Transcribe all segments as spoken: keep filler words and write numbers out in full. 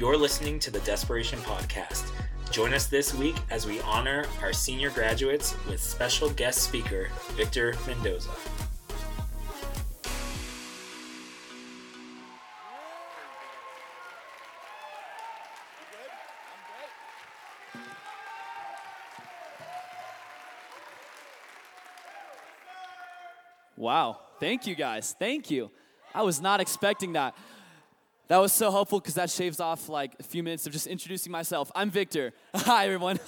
You're listening to the Desperation Podcast. Join us this week as we honor our senior graduates with special guest speaker, Victor Mendoza. Wow. Thank you, guys. Thank you. I was not expecting that. That was so helpful because that shaves off like a few minutes of just introducing myself. I'm Victor. Hi, everyone.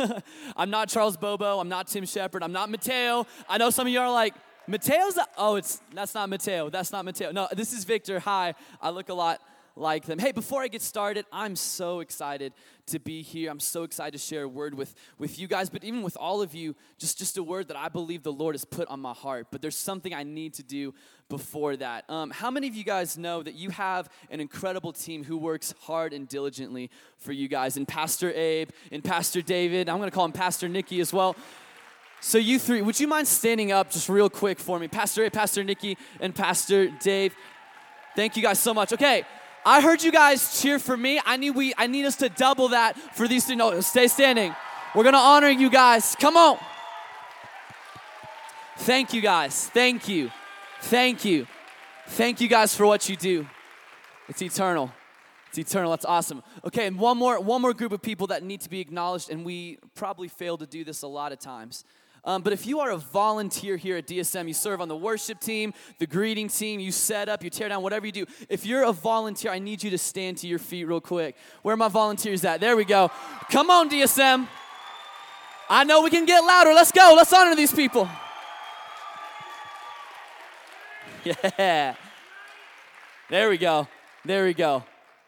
I'm not Charles Bobo. I'm not Tim Shepard. I'm not Mateo. I know some of you are like, Mateo's not- Oh, it's that's not Mateo. That's not Mateo. No, this is Victor. Hi. I look a lot like them. Hey, before I get started, I'm so excited to be here. I'm so excited to share a word with, with you guys, but even with all of you, just, just a word that I believe the Lord has put on my heart, but there's something I need to do before that. Um, how many of you guys know that you have an incredible team who works hard and diligently for you guys, and Pastor Abe, and Pastor David, I'm going to call him Pastor Nikki as well. So you three, would you mind standing up just real quick for me? Pastor Abe, Pastor Nikki, and Pastor Dave. Thank you guys so much. Okay. I heard you guys cheer for me. I need we. I need us to double that for these two. No, stay standing. We're going to honor you guys. Come on. Thank you, guys. Thank you. Thank you. Thank you, guys, for what you do. It's eternal. It's eternal. That's awesome. Okay, and one more, one more group of people that need to be acknowledged, and we probably fail to do this a lot of times. Um, but if you are a volunteer here at D S M, you serve on the worship team, the greeting team, you set up, you tear down, whatever you do. If you're a volunteer, I need you to stand to your feet real quick. Where are my volunteers at? There we go. Come on, D S M. I know we can get louder. Let's go. Let's honor these people. Yeah. There we go. There we go.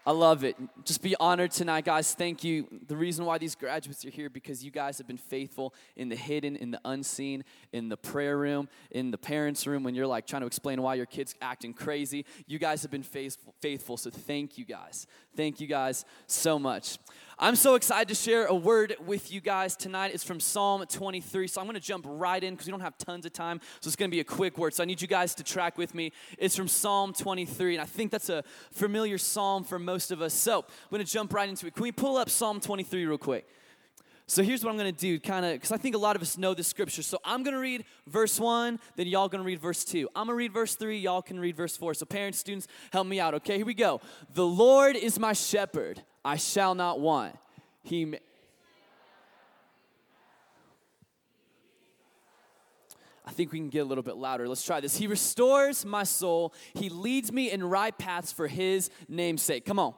I love it. Just be honored tonight, guys. Thank you. The reason why these graduates are here, because you guys have been faithful in the hidden, in the unseen, in the prayer room, in the parents' room, when you're like trying to explain why your kid's acting crazy. You guys have been faithful, faithful, so thank you guys. Thank you guys so much. I'm so excited to share a word with you guys tonight. It's from Psalm twenty-three, so I'm going to jump right in because we don't have tons of time, so it's going to be a quick word, so I need you guys to track with me. It's from Psalm twenty-three, and I think that's a familiar psalm for most of us, so I'm going to jump right into it. Can we pull up Psalm twenty-three real quick? So here's what I'm going to do, kind of, because I think a lot of us know this scripture, so I'm going to read verse one, then y'all going to read verse two. I'm going to read verse three, y'all can read verse four, so parents, students, help me out, okay? Here we go. The Lord is my shepherd. I shall not want. He ma- I think we can get a little bit louder. Let's try this. He restores my soul. He leads me in right paths for his name's sake. Come on.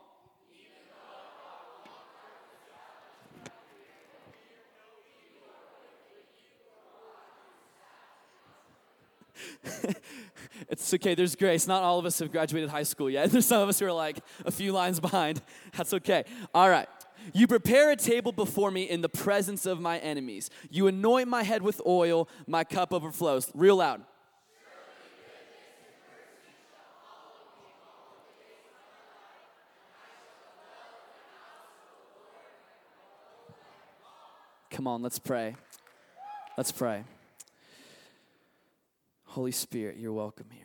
It's okay, there's grace. Not all of us have graduated high school yet. There's some of us who are like a few lines behind. That's okay. All right. You prepare a table before me in the presence of my enemies. You anoint my head with oil. My cup overflows. Real loud. Come on, let's pray. Let's pray. Holy Spirit, you're welcome here.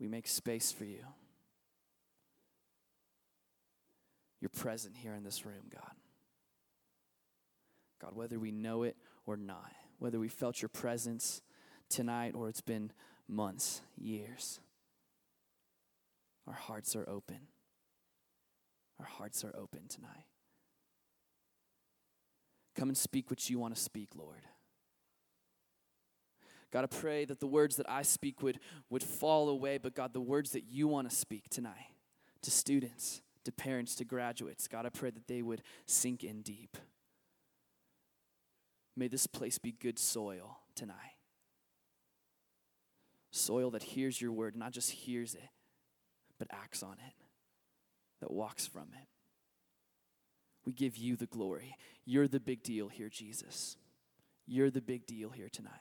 We make space for you. You're present here in this room, God. God, whether we know it or not, whether we felt your presence tonight or it's been months, years, our hearts are open. Our hearts are open tonight. Come and speak what you want to speak, Lord. God, I pray that the words that I speak would, would fall away, but God, the words that you want to speak tonight to students, to parents, to graduates, God, I pray that they would sink in deep. May this place be good soil tonight. Soil that hears your word, not just hears it, but acts on it, that walks from it. We give you the glory. You're the big deal here, Jesus. You're the big deal here tonight.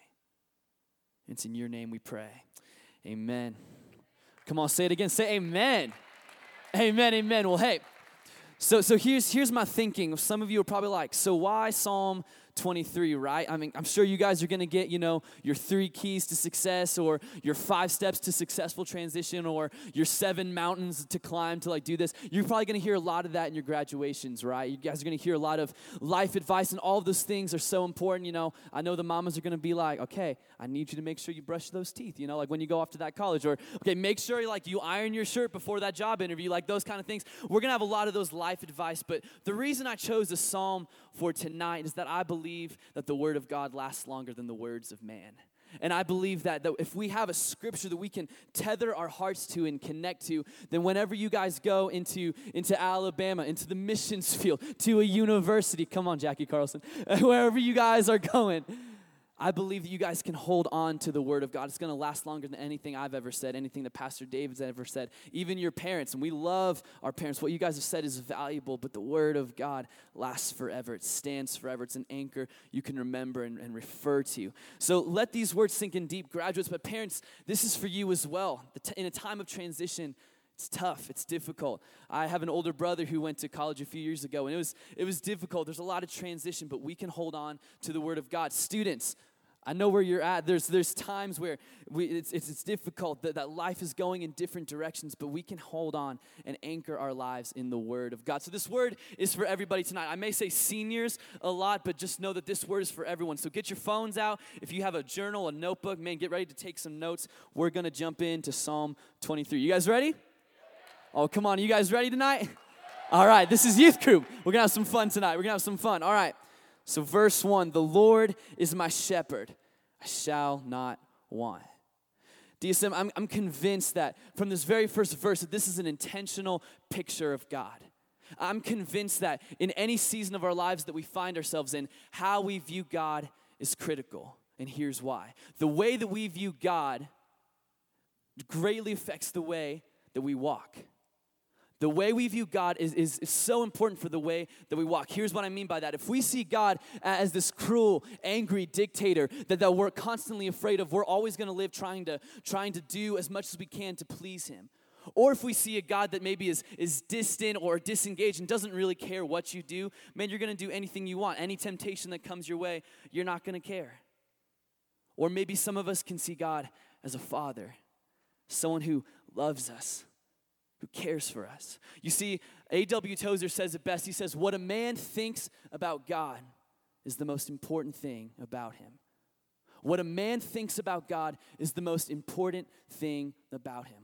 It's in your name we pray. Amen. Come on, say it again. Say amen. Amen, amen. Well, hey, so so here's here's my thinking. Some of you are probably like, so why Psalm twenty-three, right? I mean, I'm sure you guys are going to get, you know, your three keys to success or your five steps to successful transition or your seven mountains to climb to, like, do this. You're probably going to hear a lot of that in your graduations, right? You guys are going to hear a lot of life advice, and all of those things are so important, you know. I know the mamas are going to be like, okay, I need you to make sure you brush those teeth, you know, like when you go off to that college. Or, okay, make sure, like, you iron your shirt before that job interview, like those kind of things. We're going to have a lot of those life advice, but the reason I chose this psalm for tonight is that I believe that the word of God lasts longer than the words of man. And I believe that, that if we have a scripture that we can tether our hearts to and connect to, then whenever you guys go into, into Alabama, into the missions field, to a university, come on, Jackie Carlson, wherever you guys are going, I believe that you guys can hold on to the word of God. It's going to last longer than anything I've ever said, anything that Pastor David's ever said, even your parents. And we love our parents. What you guys have said is valuable, but the word of God lasts forever. It stands forever. It's an anchor you can remember and, and refer to. So let these words sink in deep, graduates. But parents, this is for you as well. In a time of transition, it's tough. It's difficult. I have an older brother who went to college a few years ago, and it was it was difficult. There's a lot of transition, but we can hold on to the word of God. Students, I know where you're at. There's there's times where we, it's, it's it's difficult that, that life is going in different directions, but we can hold on and anchor our lives in the word of God. So this word is for everybody tonight. I may say seniors a lot, but just know that this word is for everyone. So get your phones out. If you have a journal, a notebook, man, get ready to take some notes. We're going to jump into Psalm twenty-three. You guys ready? Oh, come on. Are you guys ready tonight? All right. This is youth group. We're going to have some fun tonight. We're going to have some fun. All right. So verse one, the Lord is my shepherd, I shall not want. D S M, I'm, I'm convinced that from this very first verse that this is an intentional picture of God. I'm convinced that in any season of our lives that we find ourselves in, how we view God is critical, and here's why. The way that we view God greatly affects the way that we walk. The way we view God is, is, is so important for the way that we walk. Here's what I mean by that. If we see God as this cruel, angry dictator that, that we're constantly afraid of, we're always going to live trying to, trying to do as much as we can to please him. Or if we see a God that maybe is, is distant or disengaged and doesn't really care what you do, man, you're going to do anything you want. Any temptation that comes your way, you're not going to care. Or maybe some of us can see God as a father, someone who loves us, who cares for us. You see, A. W. Tozer says it best. He says, what a man thinks about God is the most important thing about him. What a man thinks about God is the most important thing about him.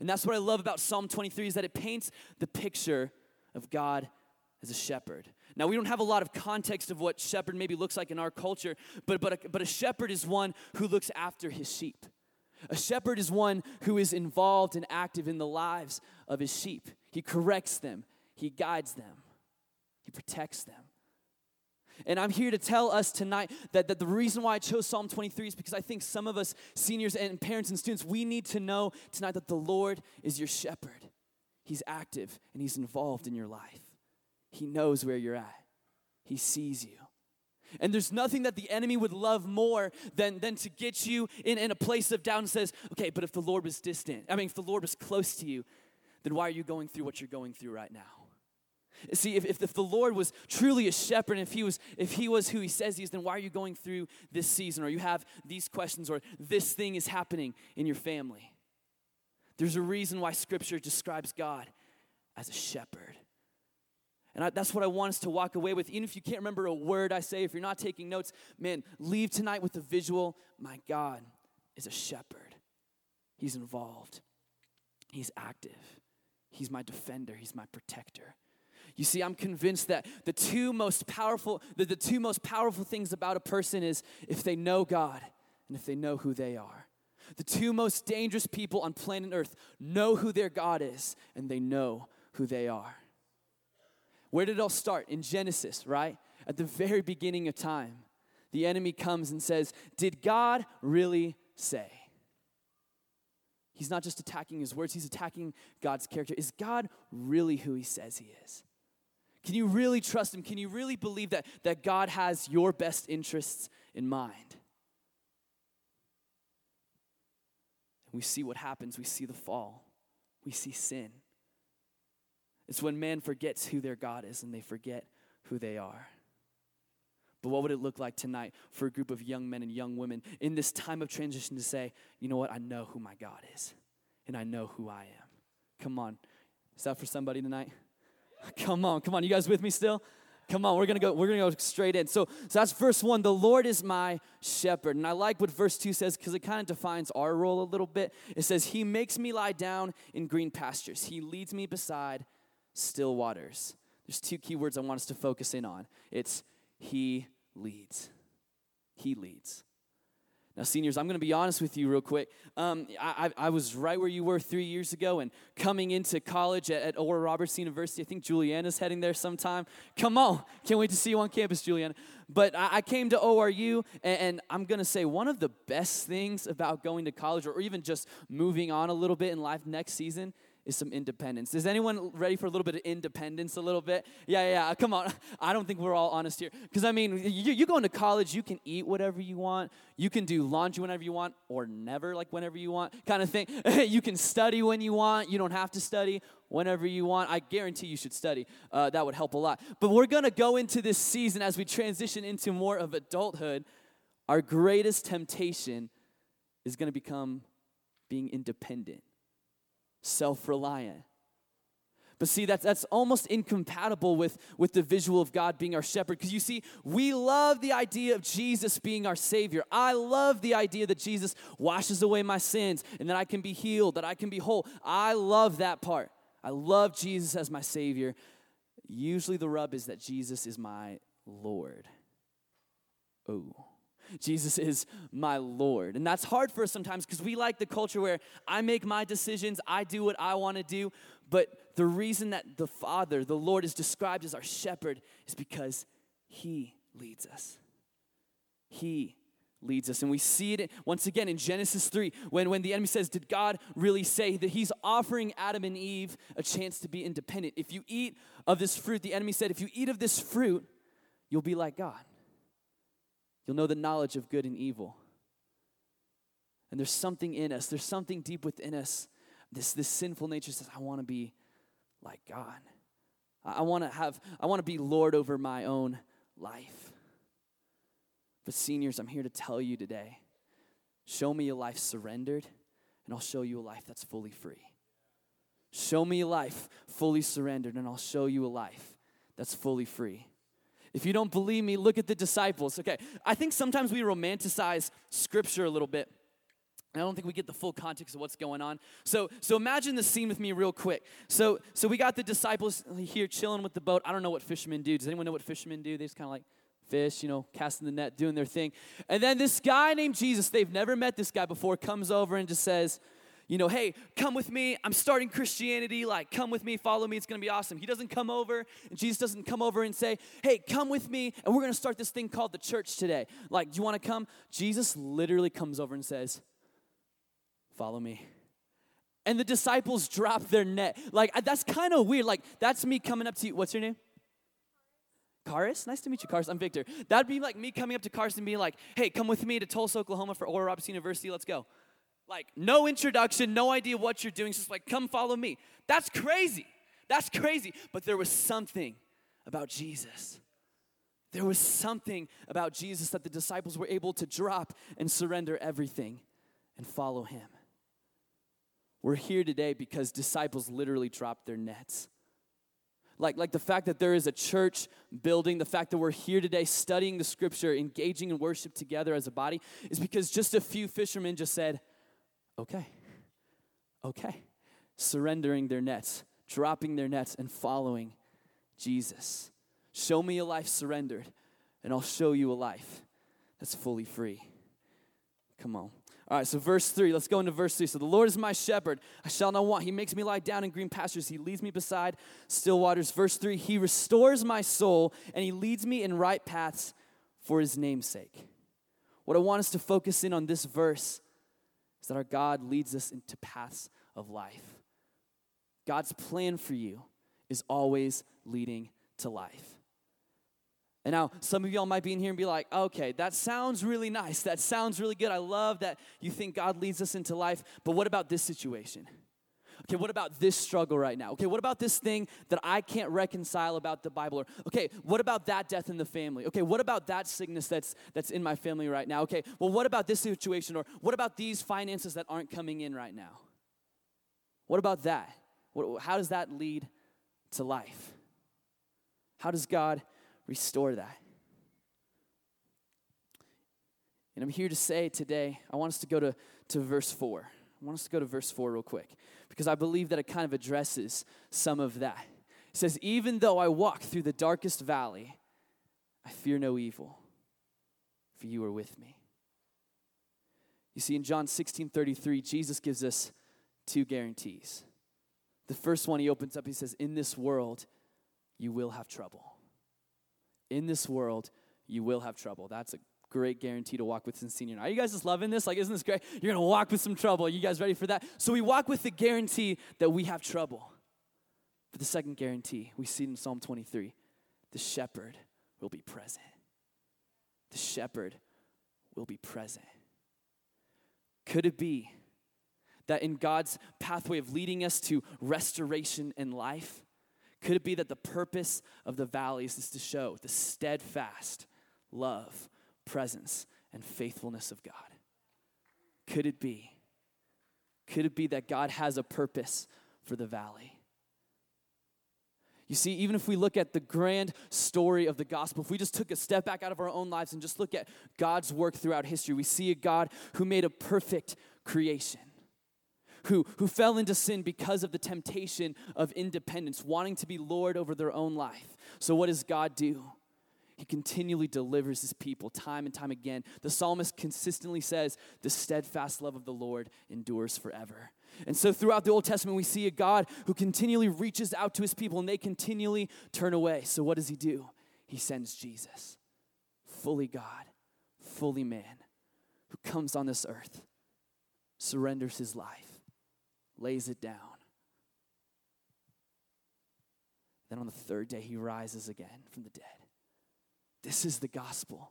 And that's what I love about Psalm twenty-three is that it paints the picture of God as a shepherd. Now, we don't have a lot of context of what shepherd maybe looks like in our culture, but, but, a, but a shepherd is one who looks after his sheep. A shepherd is one who is involved and active in the lives of his sheep. He corrects them. He guides them. He protects them. And I'm here to tell us tonight that, that the reason why I chose Psalm twenty-three is because I think some of us seniors and parents and students, we need to know tonight that the Lord is your shepherd. He's active and he's involved in your life. He knows where you're at. He sees you. And there's nothing that the enemy would love more than, than to get you in, in a place of doubt and says, okay, but if the Lord was distant, I mean, if the Lord was close to you, then why are you going through what you're going through right now? See, if, if, if the Lord was truly a shepherd, and if he was if he was who he says he is, then why are you going through this season, or you have these questions, or this thing is happening in your family? There's a reason why Scripture describes God as a shepherd. And I, that's what I want us to walk away with. Even if you can't remember a word I say, if you're not taking notes, man, leave tonight with the visual. My God is a shepherd. He's involved. He's active. He's my defender. He's my protector. You see, I'm convinced that the two most powerful, the, the two most powerful things about a person is if they know God and if they know who they are. The two most dangerous people on planet Earth know who their God is and they know who they are. Where did it all start? In Genesis, right? At the very beginning of time, the enemy comes and says, did God really say? He's not just attacking his words, he's attacking God's character. Is God really who he says he is? Can you really trust him? Can you really believe that, that God has your best interests in mind? And we see what happens. We see the fall. We see sin. It's when man forgets who their God is and they forget who they are. But what would it look like tonight for a group of young men and young women in this time of transition to say, you know what, I know who my God is, and I know who I am. Come on. Is that for somebody tonight? Come on, come on. You guys with me still? Come on, we're gonna go, we're gonna go straight in. So, so that's verse one. The Lord is my shepherd. And I like what verse two says because it kind of defines our role a little bit. It says, He makes me lie down in green pastures. He leads me beside still waters. There's two key words I want us to focus in on. It's He leads. He leads. Now, seniors, I'm going to be honest with you real quick. Um, I, I was right where you were three years ago, and coming into college at, at Oral Roberts University, I think Juliana's heading there sometime. Come on. Can't wait to see you on campus, Juliana. But I, I came to O R U, and, and I'm going to say one of the best things about going to college or even just moving on a little bit in life next season is some independence. Is anyone ready for a little bit of independence a little bit? Yeah, yeah, yeah. Come on. I don't think we're all honest here. Because, I mean, you, you go into college, you can eat whatever you want. You can do laundry whenever you want or never, like whenever you want kind of thing. You can study when you want. You don't have to study whenever you want. I guarantee you should study. Uh, that would help a lot. But we're going to go into this season as we transition into more of adulthood. Our greatest temptation is going to become being independent. Self-reliant. But see, that's that's almost incompatible with, with the visual of God being our shepherd. Because you see, we love the idea of Jesus being our Savior. I love the idea that Jesus washes away my sins and that I can be healed, that I can be whole. I love that part. I love Jesus as my Savior. Usually the rub is that Jesus is my Lord. Oh. Jesus is my Lord. And that's hard for us sometimes because we like the culture where I make my decisions, I do what I want to do. But the reason that the Father, the Lord, is described as our shepherd is because He leads us. He leads us. And we see it once again in Genesis three when, when the enemy says, did God really say that? He's offering Adam and Eve a chance to be independent. If you eat of this fruit, the enemy said, if you eat of this fruit, you'll be like God. You'll know the knowledge of good and evil. And there's something in us, there's something deep within us. This, this sinful nature says, I want to be like God. I, I want to have, I want to be Lord over my own life. But seniors, I'm here to tell you today, show me a life surrendered, and I'll show you a life that's fully free. Show me a life fully surrendered, and I'll show you a life that's fully free. If you don't believe me, look at the disciples. Okay, I think sometimes we romanticize Scripture a little bit. I don't think we get the full context of what's going on. So so imagine the scene with me real quick. So so we got the disciples here chilling with the boat. I don't know what fishermen do. Does anyone know what fishermen do? They just kind of like fish, you know, casting the net, doing their thing. And then this guy named Jesus, they've never met this guy before, comes over and just says, you know, hey, come with me. I'm starting Christianity. Like, come with me. Follow me. It's going to be awesome. He doesn't come over. And Jesus doesn't come over and say, hey, come with me. And we're going to start this thing called the church today. Like, do you want to come? Jesus literally comes over and says, follow me. And the disciples drop their net. Like, that's kind of weird. Like, that's me coming up to you. What's your name? Karis? Nice to meet you, Karis. I'm Victor. That'd be like me coming up to Karis and being like, hey, come with me to Tulsa, Oklahoma for Oral Roberts University. Let's go. Like, no introduction, no idea what you're doing. It's just like, come follow me. That's crazy. That's crazy. But there was something about Jesus. There was something about Jesus that the disciples were able to drop and surrender everything and follow Him. We're here today because disciples literally dropped their nets. Like, like the fact that there is a church building, the fact that we're here today studying the Scripture, engaging in worship together as a body, is because just a few fishermen just said, okay, okay, surrendering their nets, dropping their nets, and following Jesus. Show me a life surrendered, and I'll show you a life that's fully free. Come on. All right, so verse three, let's go into verse three. So the Lord is my shepherd, I shall not want. He makes me lie down in green pastures. He leads me beside still waters. Verse three, He restores my soul, and He leads me in right paths for His name's sake. What I want us to focus in on this verse is that our God leads us into paths of life. God's plan for you is always leading to life. And now, some of y'all might be in here and be like, okay, that sounds really nice. That sounds really good. I love that you think God leads us into life. But what about this situation? Okay, what about this struggle right now? Okay, what about this thing that I can't reconcile about the Bible? Or, okay, what about that death in the family? Okay, what about that sickness that's that's in my family right now? Okay, well, what about this situation? Or what about these finances that aren't coming in right now? What about that? What, how does that lead to life? How does God restore that? And I'm here to say today, I want us to go to, to verse four. I want us to go to verse four real quick, because I believe that it kind of addresses some of that. It says, even though I walk through the darkest valley, I fear no evil, for you are with me. You see, in John sixteen thirty-three, Jesus gives us two guarantees. The first one he opens up, he says, in this world, you will have trouble. In this world, you will have trouble. That's a great guarantee to walk with in senior night. Are you guys just loving this? Like, isn't this great? You're going to walk with some trouble. Are you guys ready for that? So we walk with the guarantee that we have trouble. But the second guarantee, we see in Psalm twenty-three, the shepherd will be present. The shepherd will be present. Could it be that in God's pathway of leading us to restoration and life, could it be that the purpose of the valleys is to show the steadfast love, presence, and faithfulness of God? Could it be? Could it be that God has a purpose for the valley? You see, even if we look at the grand story of the gospel, if we just took a step back out of our own lives and just look at God's work throughout history, we see a God who made a perfect creation, who, who fell into sin because of the temptation of independence, wanting to be Lord over their own life. So what does God do? He continually delivers his people time and time again. The psalmist consistently says, the steadfast love of the Lord endures forever. And so throughout the Old Testament, we see a God who continually reaches out to his people and they continually turn away. So what does he do? He sends Jesus, fully God, fully man, who comes on this earth, surrenders his life, lays it down. Then on the third day, he rises again from the dead. This is the gospel.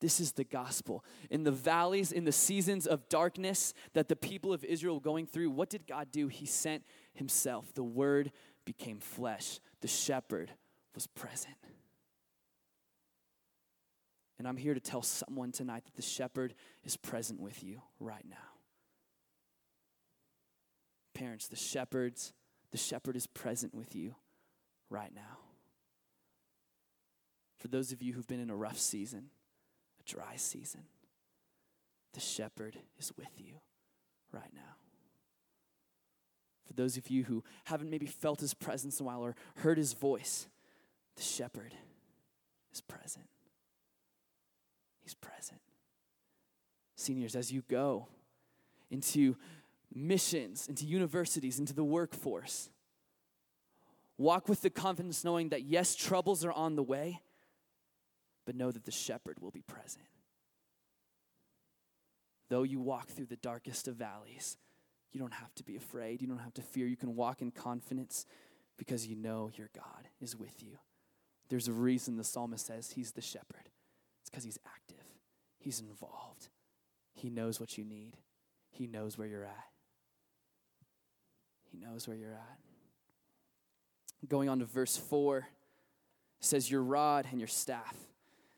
This is the gospel. In the valleys, in the seasons of darkness that the people of Israel were going through, what did God do? He sent himself. The word became flesh. The shepherd was present. And I'm here to tell someone tonight that the shepherd is present with you right now. Parents, the shepherds, the shepherd is present with you right now. For those of you who've been in a rough season, a dry season, the shepherd is with you right now. For those of you who haven't maybe felt his presence in a while or heard his voice, the shepherd is present. He's present. Seniors, as you go into missions, into universities, into the workforce, walk with the confidence knowing that yes, troubles are on the way, but know that the shepherd will be present. Though you walk through the darkest of valleys, you don't have to be afraid. You don't have to fear. You can walk in confidence because you know your God is with you. There's a reason the psalmist says he's the shepherd. It's because he's active. He's involved. He knows what you need. He knows where you're at. He knows where you're at. Going on to verse four, it says, your rod and your staff,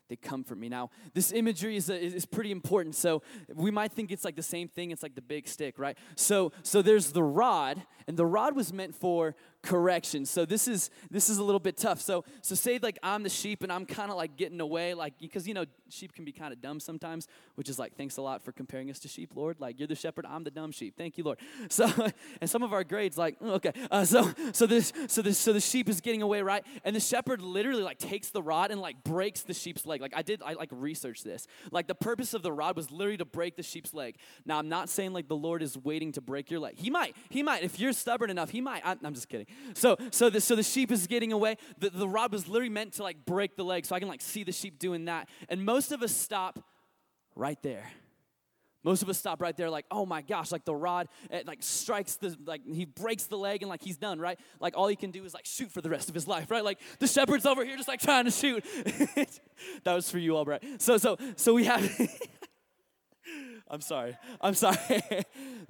they comfort me. Now, this imagery is, a, is pretty important. So we might think it's like the same thing. It's like the big stick, right? So so there's the rod, and the rod was meant for correction. So this is this is a little bit tough. So so say like I'm the sheep, and I'm kind of like getting away, like because you know sheep can be kind of dumb sometimes, which is like thanks a lot for comparing us to sheep, Lord. Like you're the shepherd, I'm the dumb sheep. Thank you, Lord. So and some of our grades like okay. Uh, so so this so this so the sheep is getting away, right? And the shepherd literally like takes the rod and like breaks the sheep's leg. Like I did, I like researched this. Like the purpose of the rod was literally to break the sheep's leg. Now I'm not saying like the Lord is waiting to break your leg. He might, he might. If you're stubborn enough, he might. I'm, I'm just kidding. So, so the so the sheep is getting away. The, the rod was literally meant to like break the leg. So I can like see the sheep doing that. And most of us stop right there. Most of us stop right there, like, oh my gosh, like the rod, it like strikes the, like he breaks the leg and like he's done, right? Like all he can do is like shoot for the rest of his life, right? Like the shepherd's over here just like trying to shoot. That was for you all, right? So, so, so we have, I'm sorry. I'm sorry.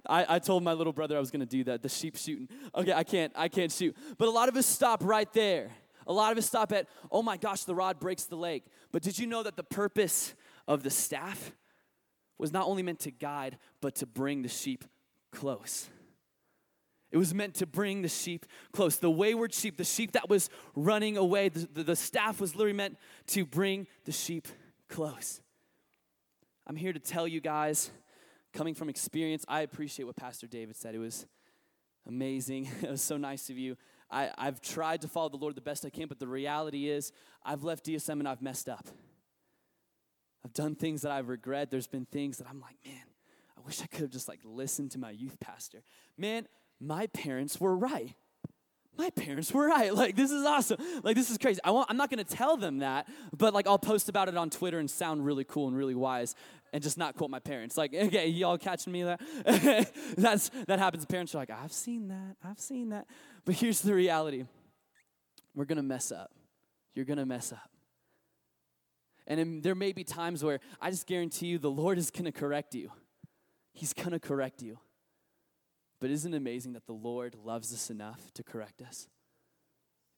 I, I told my little brother I was going to do that, the sheep shooting. Okay, I can't. I can't shoot. But a lot of us stop right there. A lot of us stop at, oh my gosh, the rod breaks the lake. But did you know that the purpose of the staff was not only meant to guide, but to bring the sheep close? It was meant to bring the sheep close. The wayward sheep, the sheep that was running away, the, the, the staff was literally meant to bring the sheep close. I'm here to tell you guys, coming from experience, I appreciate what Pastor David said. It was amazing. It was so nice of you. I, I've tried to follow the Lord the best I can, but the reality is I've left D S M and I've messed up. I've done things that I regret. There's been things that I'm like, man, I wish I could have just like listened to my youth pastor. Man, my parents were right. My parents were right. Like, this is awesome. Like, this is crazy. I won't, I'm not going to tell them that, but, like, I'll post about it on Twitter and sound really cool and really wise and just not quote my parents. Like, okay, y'all catching me there? That's, that happens. Parents are like, I've seen that. I've seen that. But here's the reality. We're going to mess up. You're going to mess up. And in, there may be times where I just guarantee you the Lord is going to correct you. He's going to correct you. But isn't it amazing that the Lord loves us enough to correct us?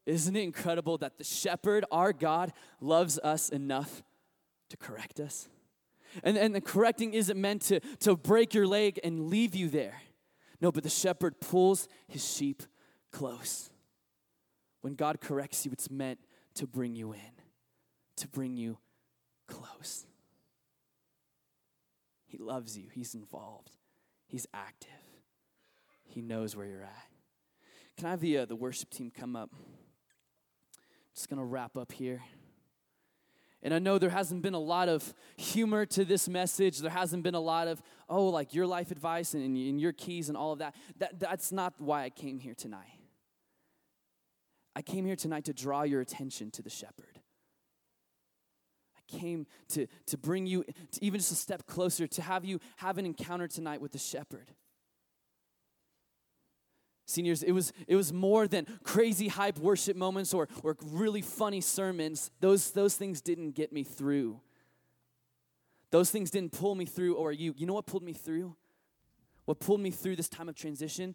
Isn't it incredible that the shepherd, our God, loves us enough to correct us? And, and the correcting isn't meant to, to break your leg and leave you there. No, but the shepherd pulls his sheep close. When God corrects you, it's meant to bring you in, to bring you close. He loves you. He's involved. He's active. He knows where you're at. Can I have the, uh, the worship team come up? Just going to wrap up here. And I know there hasn't been a lot of humor to this message. There hasn't been a lot of, oh, like your life advice and, and your keys and all of that. that. That's not why I came here tonight. I came here tonight to draw your attention to the shepherd. I came to, to bring you to even just a step closer, to have you have an encounter tonight with the shepherd. Seniors, it was it was more than crazy hype worship moments or, or really funny sermons. Those those things didn't get me through. Those things didn't pull me through or you. You know what pulled me through? What pulled me through this time of transition?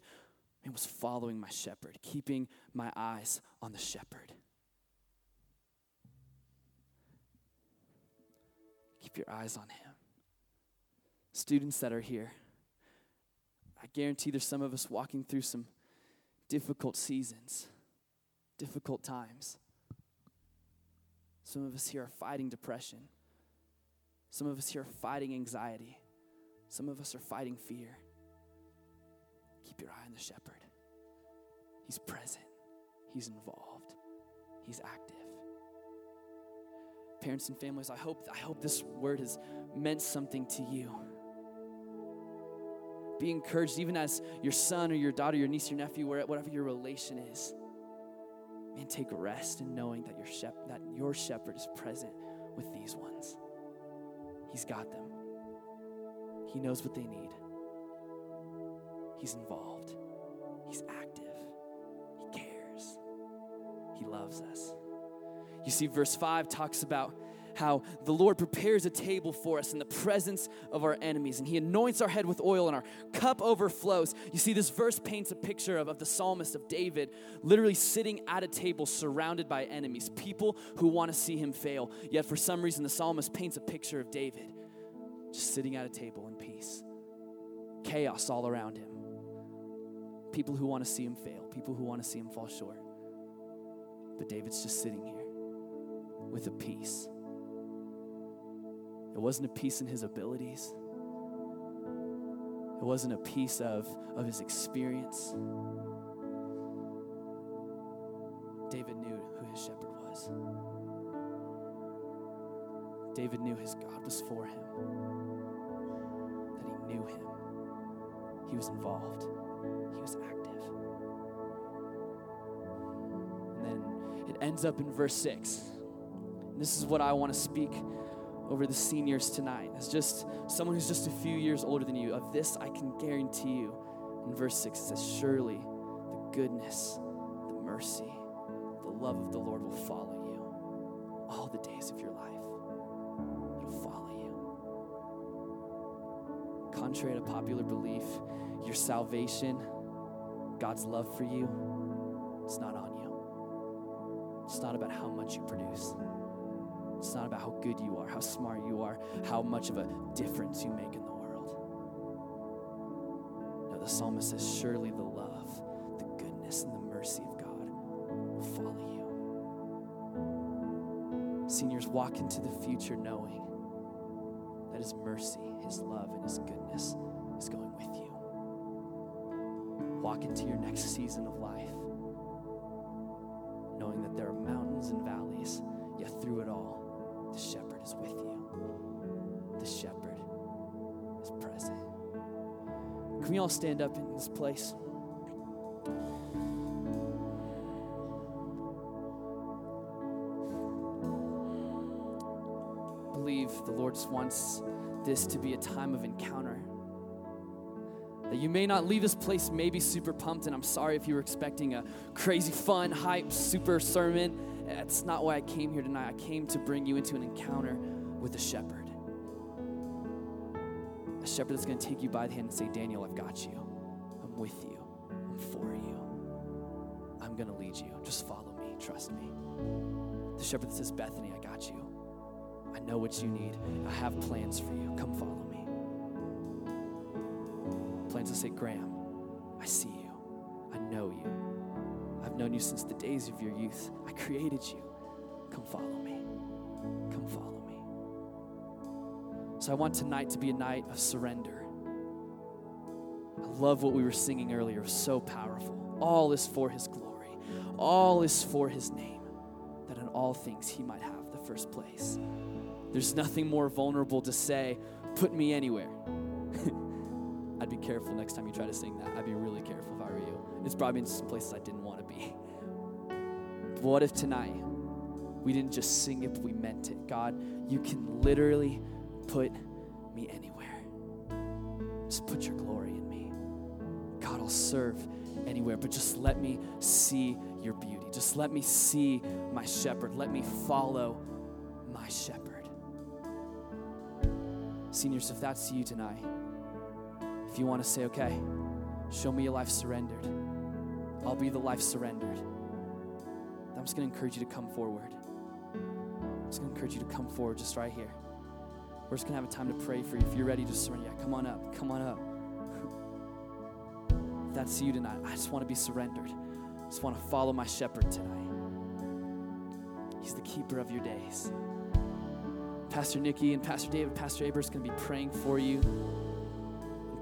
It was following my shepherd, keeping my eyes on the shepherd. Keep your eyes on him. Students that are here, I guarantee there's some of us walking through some difficult seasons, difficult times. Some of us here are fighting depression. Some of us here are fighting anxiety. Some of us are fighting fear. Keep your eye on the shepherd. He's present. He's involved. He's active. Parents and families, I hope, I hope this word has meant something to you. Be encouraged even as your son or your daughter, your niece, your nephew, whatever your relation is. Man, take rest in knowing that your, shep- that your shepherd is present with these ones. He's got them. He knows what they need. He's involved. He's active. He cares. He loves us. You see, verse five talks about how the Lord prepares a table for us in the presence of our enemies, and he anoints our head with oil, and our cup overflows. You see, this verse paints a picture of, of the psalmist, of David, literally sitting at a table surrounded by enemies, people who want to see him fail. Yet for some reason, the psalmist paints a picture of David just sitting at a table in peace. Chaos all around him. People who want to see him fail, people who want to see him fall short. But David's just sitting here with a peace. It wasn't a peace in his abilities. It wasn't a piece of, of his experience. David knew who his shepherd was. David knew his God was for him, that he knew him. He was involved. He was active. And then it ends up in verse six. And this is what I want to speak over the seniors tonight. As just someone who's just a few years older than you, of this I can guarantee you. In verse six it says, surely the goodness, the mercy, the love of the Lord will follow you all the days of your life. It'll follow you. contrary to popular belief, your salvation, God's love for you, it's not on you. It's not about how much you produce. It's not about how good you are, how smart you are, how much of a difference you make in the world. Now the psalmist says, surely the love, the goodness, and the mercy of God will follow you. Seniors, walk into the future knowing that His mercy, His love, and His goodness is going with you. Walk into your next season of life knowing that there are mountains and valleys, yet through it all, the shepherd is with you. The shepherd is present. Can we all stand up in this place? I believe the Lord wants this to be a time of encounter. That you may not leave this place maybe super pumped, and I'm sorry if you were expecting a crazy, fun, hype, super sermon. That's not why I came here tonight. I came to bring you into an encounter with a shepherd. A shepherd that's going to take you by the hand and say, Daniel, I've got you. I'm with you. I'm for you. I'm going to lead you. Just follow me. Trust me. The shepherd that says, Bethany, I got you. I know what you need. I have plans for you. Come follow me. Plans that say, Graham, I see you. I know you. I've known you since the days of your youth. I created you. Come follow me. Come follow me. So I want tonight to be a night of surrender. I love what we were singing earlier. It was so powerful. All is for His glory. All is for His name, that in all things He might have the first place. There's nothing more vulnerable to say, put me anywhere. I'd be careful next time you try to sing that. I'd be really careful if I were you. It's probably in some places I didn't want to be. But what if tonight we didn't just sing it, but we meant it? God, you can literally put me anywhere. Just put your glory in me. God, I'll serve anywhere, but just let me see your beauty. Just let me see my shepherd. Let me follow my shepherd. Seniors, if that's you tonight, if you want to say, okay, show me your life surrendered. I'll be the life surrendered. I'm just going to encourage you to come forward. I'm just going to encourage you to come forward just right here. We're just going to have a time to pray for you. If you're ready to surrender, yeah, come on up. Come on up. If that's you tonight, I just want to be surrendered. I just want to follow my shepherd tonight. He's the keeper of your days. Pastor Nikki and Pastor David, Pastor Abers going to be praying for you.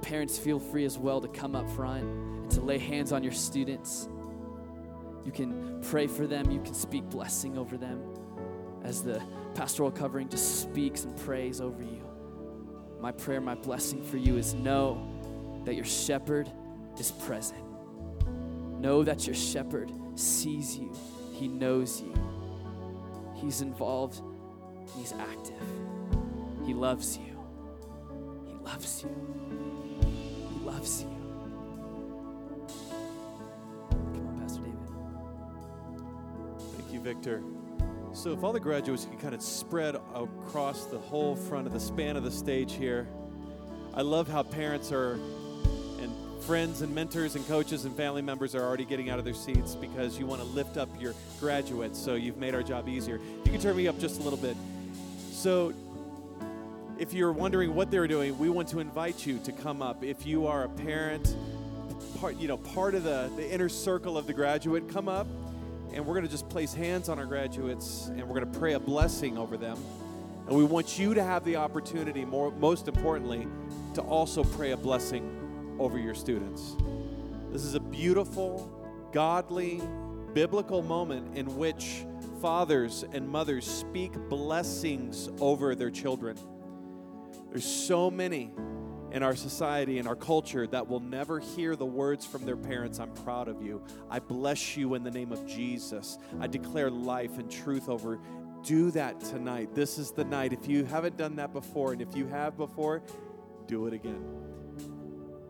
Parents, feel free as well to come up front and to lay hands on your students. You can pray for them. You can speak blessing over them as the pastoral covering just speaks and prays over you. My prayer, my blessing for you is know that your shepherd is present. Know that your shepherd sees you. He knows you. He's involved. He's active. He loves you. He loves you. Loves you. Come on, Pastor David. Thank you, Victor. So if all the graduates can kind of spread across the whole front of the span of the stage here. I love how parents are, and friends and mentors and coaches and family members are already getting out of their seats because you want to lift up your graduates, so you've made our job easier. You can turn me up just a little bit. So if you're wondering what they're doing, we want to invite you to come up. If you are a parent, part, you know, part of the, the inner circle of the graduate, come up, and we're going to just place hands on our graduates, and we're going to pray a blessing over them. And we want you to have the opportunity, more, most importantly, to also pray a blessing over your students. This is a beautiful, godly, biblical moment in which fathers and mothers speak blessings over their children. There's so many in our society, in our culture, that will never hear the words from their parents, I'm proud of you. I bless you in the name of Jesus. I declare life and truth over. Do that tonight. This is the night. If you haven't done that before, and if you have before, do it again.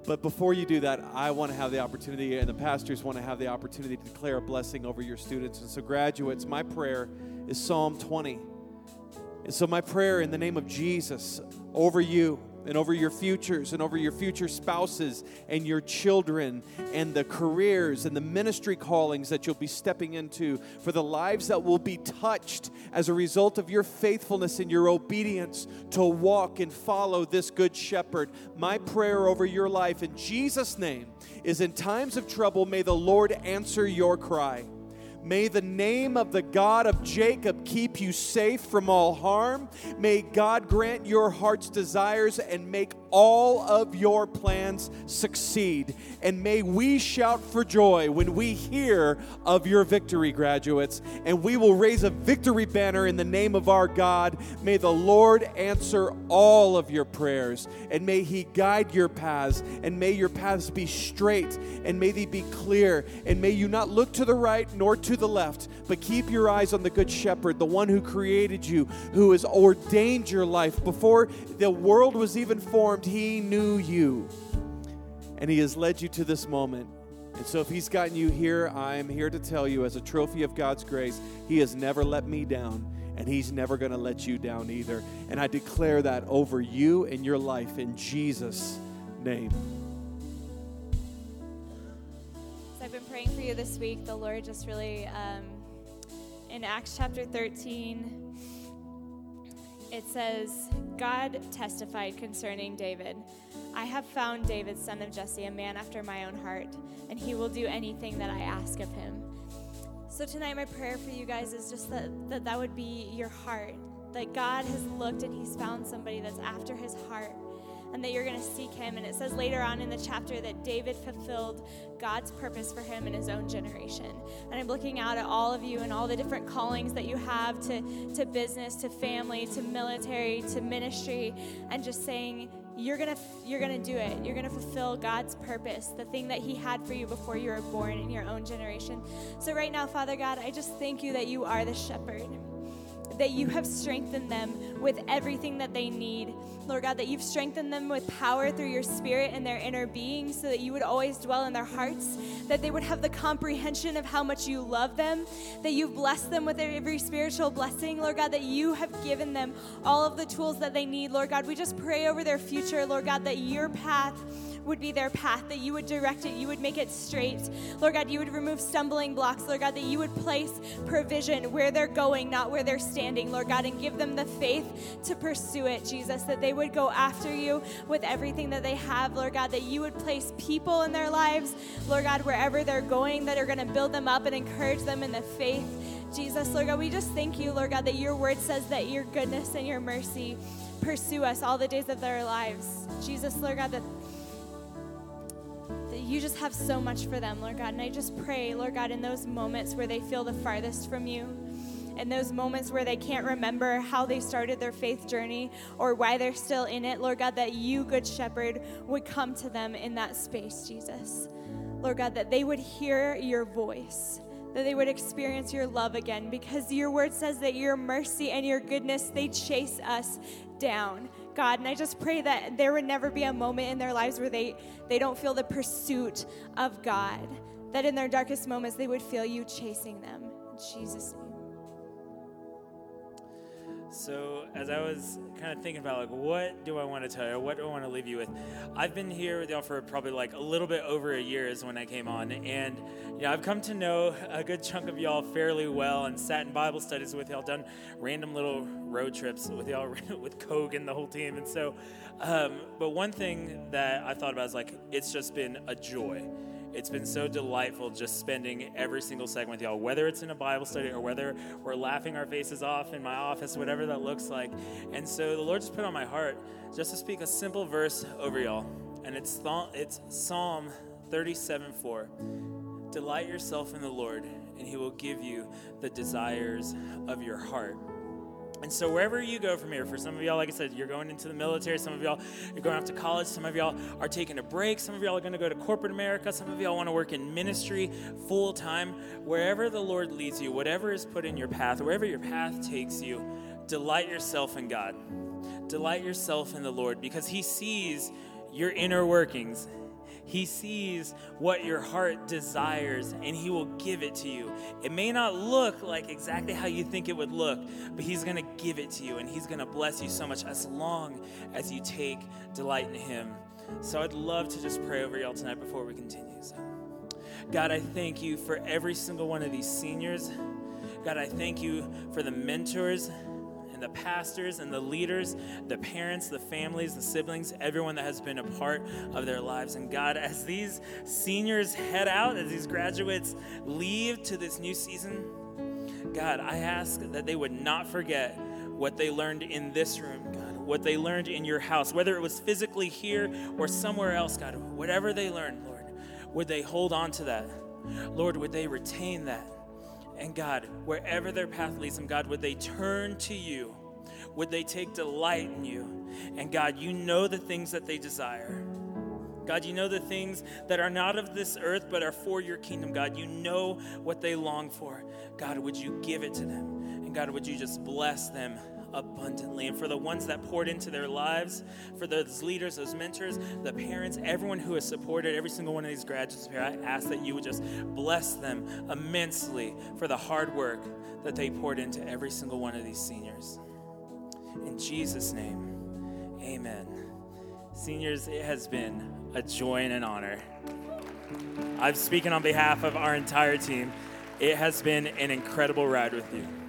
But before you do that, I want to have the opportunity, and the pastors want to have the opportunity to declare a blessing over your students. And so graduates, my prayer is Psalm twenty. And so my prayer in the name of Jesus over you and over your futures and over your future spouses and your children and the careers and the ministry callings that you'll be stepping into, for the lives that will be touched as a result of your faithfulness and your obedience to walk and follow this good shepherd. My prayer over your life in Jesus' name is, in times of trouble, may the Lord answer your cry. May the name of the God of Jacob keep you safe from all harm. May God grant your heart's desires and make all of your plans succeed. And may we shout for joy when we hear of your victory, graduates. And we will raise a victory banner in the name of our God. May the Lord answer all of your prayers. And may He guide your paths. And may your paths be straight. And may they be clear. And may you not look to the right nor to the left, but keep your eyes on the Good Shepherd, the one who created you, who has ordained your life. Before the world was even formed, He knew you, and He has led you to this moment. And so if He's gotten you here, I'm here to tell you, as a trophy of God's grace, He has never let me down, and He's never going to let you down either. And I declare that over you and your life in Jesus' name. So I've been praying for you this week. The Lord just really, um, in Acts chapter thirteen, it says, God testified concerning David, I have found David, son of Jesse, a man after my own heart, and he will do anything that I ask of him. So tonight my prayer for you guys is just that that, that would be your heart, that God has looked and He's found somebody that's after His heart, and that you're going to seek Him. And it says later on in the chapter that David fulfilled God's purpose for him in his own generation. And I'm looking out at all of you and all the different callings that you have, to, to business, to family, to military, to ministry, and just saying, you're going to you're going to do it. You're going to fulfill God's purpose, the thing that He had for you before you were born in your own generation. So right now, Father God, I just thank You that You are the shepherd, that You have strengthened them with everything that they need. Lord God, that You've strengthened them with power through Your Spirit and their inner being, so that You would always dwell in their hearts, that they would have the comprehension of how much You love them, that You've blessed them with every spiritual blessing, Lord God, that You have given them all of the tools that they need. Lord God, we just pray over their future, Lord God, that Your path would be their path, that You would direct it, You would make it straight. Lord God, You would remove stumbling blocks, Lord God, that You would place provision where they're going, not where they're standing, Lord God, and give them the faith to pursue it, Jesus, that they would go after You with everything that they have, Lord God, that You would place people in their lives, Lord God, wherever they're going, that are going to build them up and encourage them in the faith, Jesus. Lord God, we just thank You, Lord God, that Your word says that Your goodness and Your mercy pursue us all the days of their lives, Jesus. Lord God, that You just have so much for them, Lord God. And I just pray, Lord God, in those moments where they feel the farthest from You, in those moments where they can't remember how they started their faith journey or why they're still in it, Lord God, that You, Good Shepherd, would come to them in that space, Jesus. Lord God, that they would hear Your voice, that they would experience Your love again, because Your word says that Your mercy and Your goodness, they chase us down, God. And I just pray that there would never be a moment in their lives where they, they don't feel the pursuit of God, that in their darkest moments they would feel You chasing them. In Jesus' name. So as I was kind of thinking about, like, what do I want to tell you? What do I want to leave you with? I've been here with y'all for probably like a little bit over a year is when I came on. And, you know, I've come to know a good chunk of y'all fairly well and sat in Bible studies with y'all, done random little road trips with y'all, with Coke and the whole team. And so, um, but one thing that I thought about is, like, it's just been a joy. It's been so delightful just spending every single second with y'all, whether it's in a Bible study or whether we're laughing our faces off in my office, whatever that looks like. And so the Lord just put on my heart just to speak a simple verse over y'all. And it's th- it's Psalm thirty-seven four. Delight yourself in the Lord, and He will give you the desires of your heart. And so wherever you go from here, for some of y'all, like I said, you're going into the military. Some of y'all are going off to college. Some of y'all are taking a break. Some of y'all are going to go to corporate America. Some of y'all want to work in ministry full time. Wherever the Lord leads you, whatever is put in your path, wherever your path takes you, delight yourself in God. Delight yourself in the Lord, because He sees your inner workings. He sees what your heart desires, and he will give it to you. It may not look like exactly how you think it would look, but he's going to give it to you, and he's going to bless you so much as long as you take delight in him. So I'd love to just pray over y'all tonight before we continue. So, God, I thank you for every single one of these seniors. God, I thank you for the mentors, the pastors and the leaders, the parents, the families, the siblings, everyone that has been a part of their lives. And God, as these seniors head out, as these graduates leave to this new season, God, I ask that they would not forget what they learned in this room, God, what they learned in your house, whether it was physically here or somewhere else, God, whatever they learned, Lord, would they hold on to that? Lord, would they retain that? And God, wherever their path leads them, God, would they turn to you? Would they take delight in you? And God, you know the things that they desire. God, you know the things that are not of this earth but are for your kingdom. God, you know what they long for. God, would you give it to them? And God, would you just bless them abundantly? And for the ones that poured into their lives, for those leaders, those mentors, the parents, everyone who has supported every single one of these graduates here, I ask that you would just bless them immensely for the hard work that they poured into every single one of these seniors. In Jesus' name, amen. Seniors, it has been a joy and an honor. I'm speaking on behalf of our entire team. It has been an incredible ride with you.